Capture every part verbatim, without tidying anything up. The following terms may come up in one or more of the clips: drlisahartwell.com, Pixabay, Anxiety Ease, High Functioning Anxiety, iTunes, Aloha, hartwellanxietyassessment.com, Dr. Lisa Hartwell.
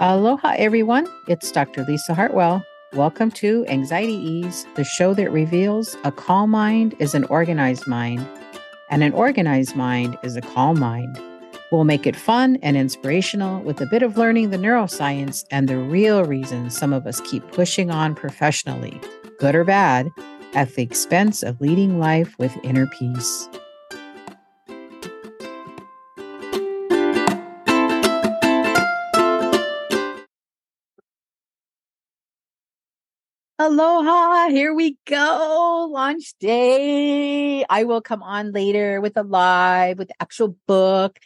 Aloha, everyone. It's Doctor Lisa Hartwell. Welcome to Anxiety Ease, the show that reveals a calm mind is an organized mind, and an organized mind is a calm mind. We'll make it fun and inspirational with a bit of learning the neuroscience and the real reasons some of us keep pushing on professionally, good or bad, at the expense of leading life with inner peace. Aloha, here we go, launch day. I will come on later with a live, with the actual book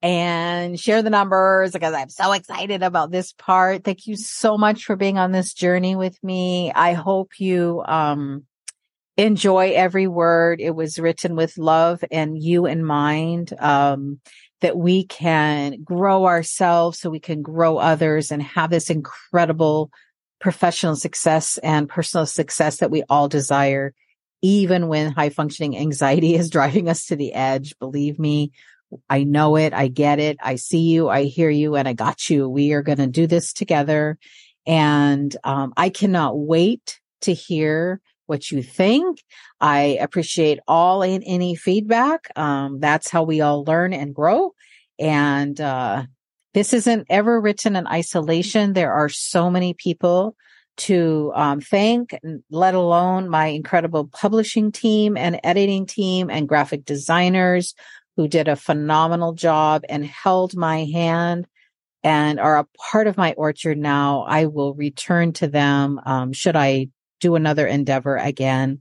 and share the numbers because I'm so excited about this part. Thank you so much for being on this journey with me. I hope you um, enjoy every word. It was written with love and you in mind, um, that we can grow ourselves so we can grow others and have this incredible professional success and personal success that we all desire, even when high functioning anxiety is driving us to the edge. Believe me, I know it. I get it. I see you. I hear you. And I got you. We are going to do this together. And um, I cannot wait to hear what you think. I appreciate all and any feedback. Um, that's how we all learn and grow. And, uh, This isn't ever written in isolation. There are so many people to um, thank, let alone my incredible publishing team and editing team and graphic designers who did a phenomenal job and held my hand and are a part of my orchard now. I will return to them um, should I do another endeavor again.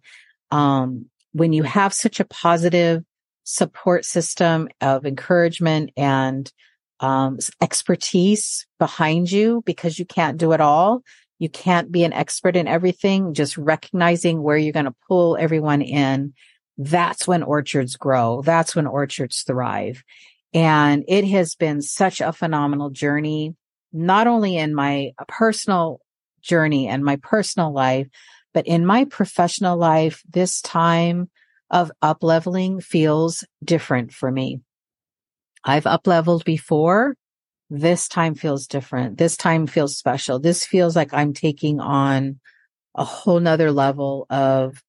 Um, when you have such a positive support system of encouragement and Um, expertise behind you, because you can't do it all. You can't be an expert in everything, just recognizing where you're going to pull everyone in. That's when orchards grow. That's when orchards thrive. And it has been such a phenomenal journey, not only in my personal journey and my personal life, but in my professional life. This time of up-leveling feels different for me. I've up-leveled before. This time feels different. This time feels special. This feels like I'm taking on a whole nother level of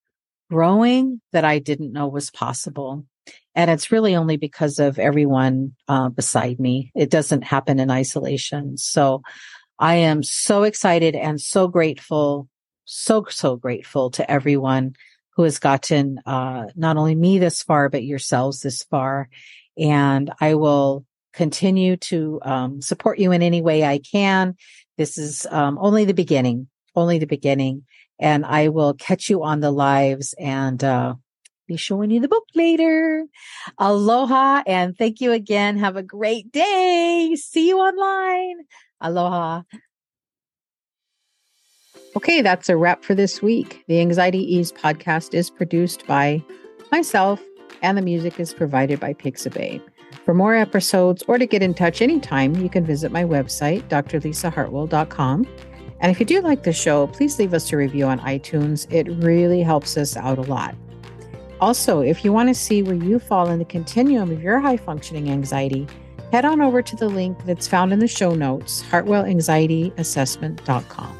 growing that I didn't know was possible. And it's really only because of everyone uh, beside me. It doesn't happen in isolation. So I am so excited and so grateful, so, so grateful to everyone who has gotten uh, not only me this far, but yourselves this far. And I will continue to um, support you in any way I can. This is um, only the beginning, only the beginning. And I will catch you on the lives and uh, be showing you the book later. Aloha. And thank you again. Have a great day. See you online. Aloha. Okay, that's a wrap for this week. The Anxiety Ease podcast is produced by myself, and the music is provided by Pixabay. For more episodes or to get in touch anytime, you can visit my website, D R lisa hartwell dot com. And if you do like the show, please leave us a review on iTunes. It really helps us out a lot. Also, if you want to see where you fall in the continuum of your high-functioning anxiety, head on over to the link that's found in the show notes, hartwell anxiety assessment dot com.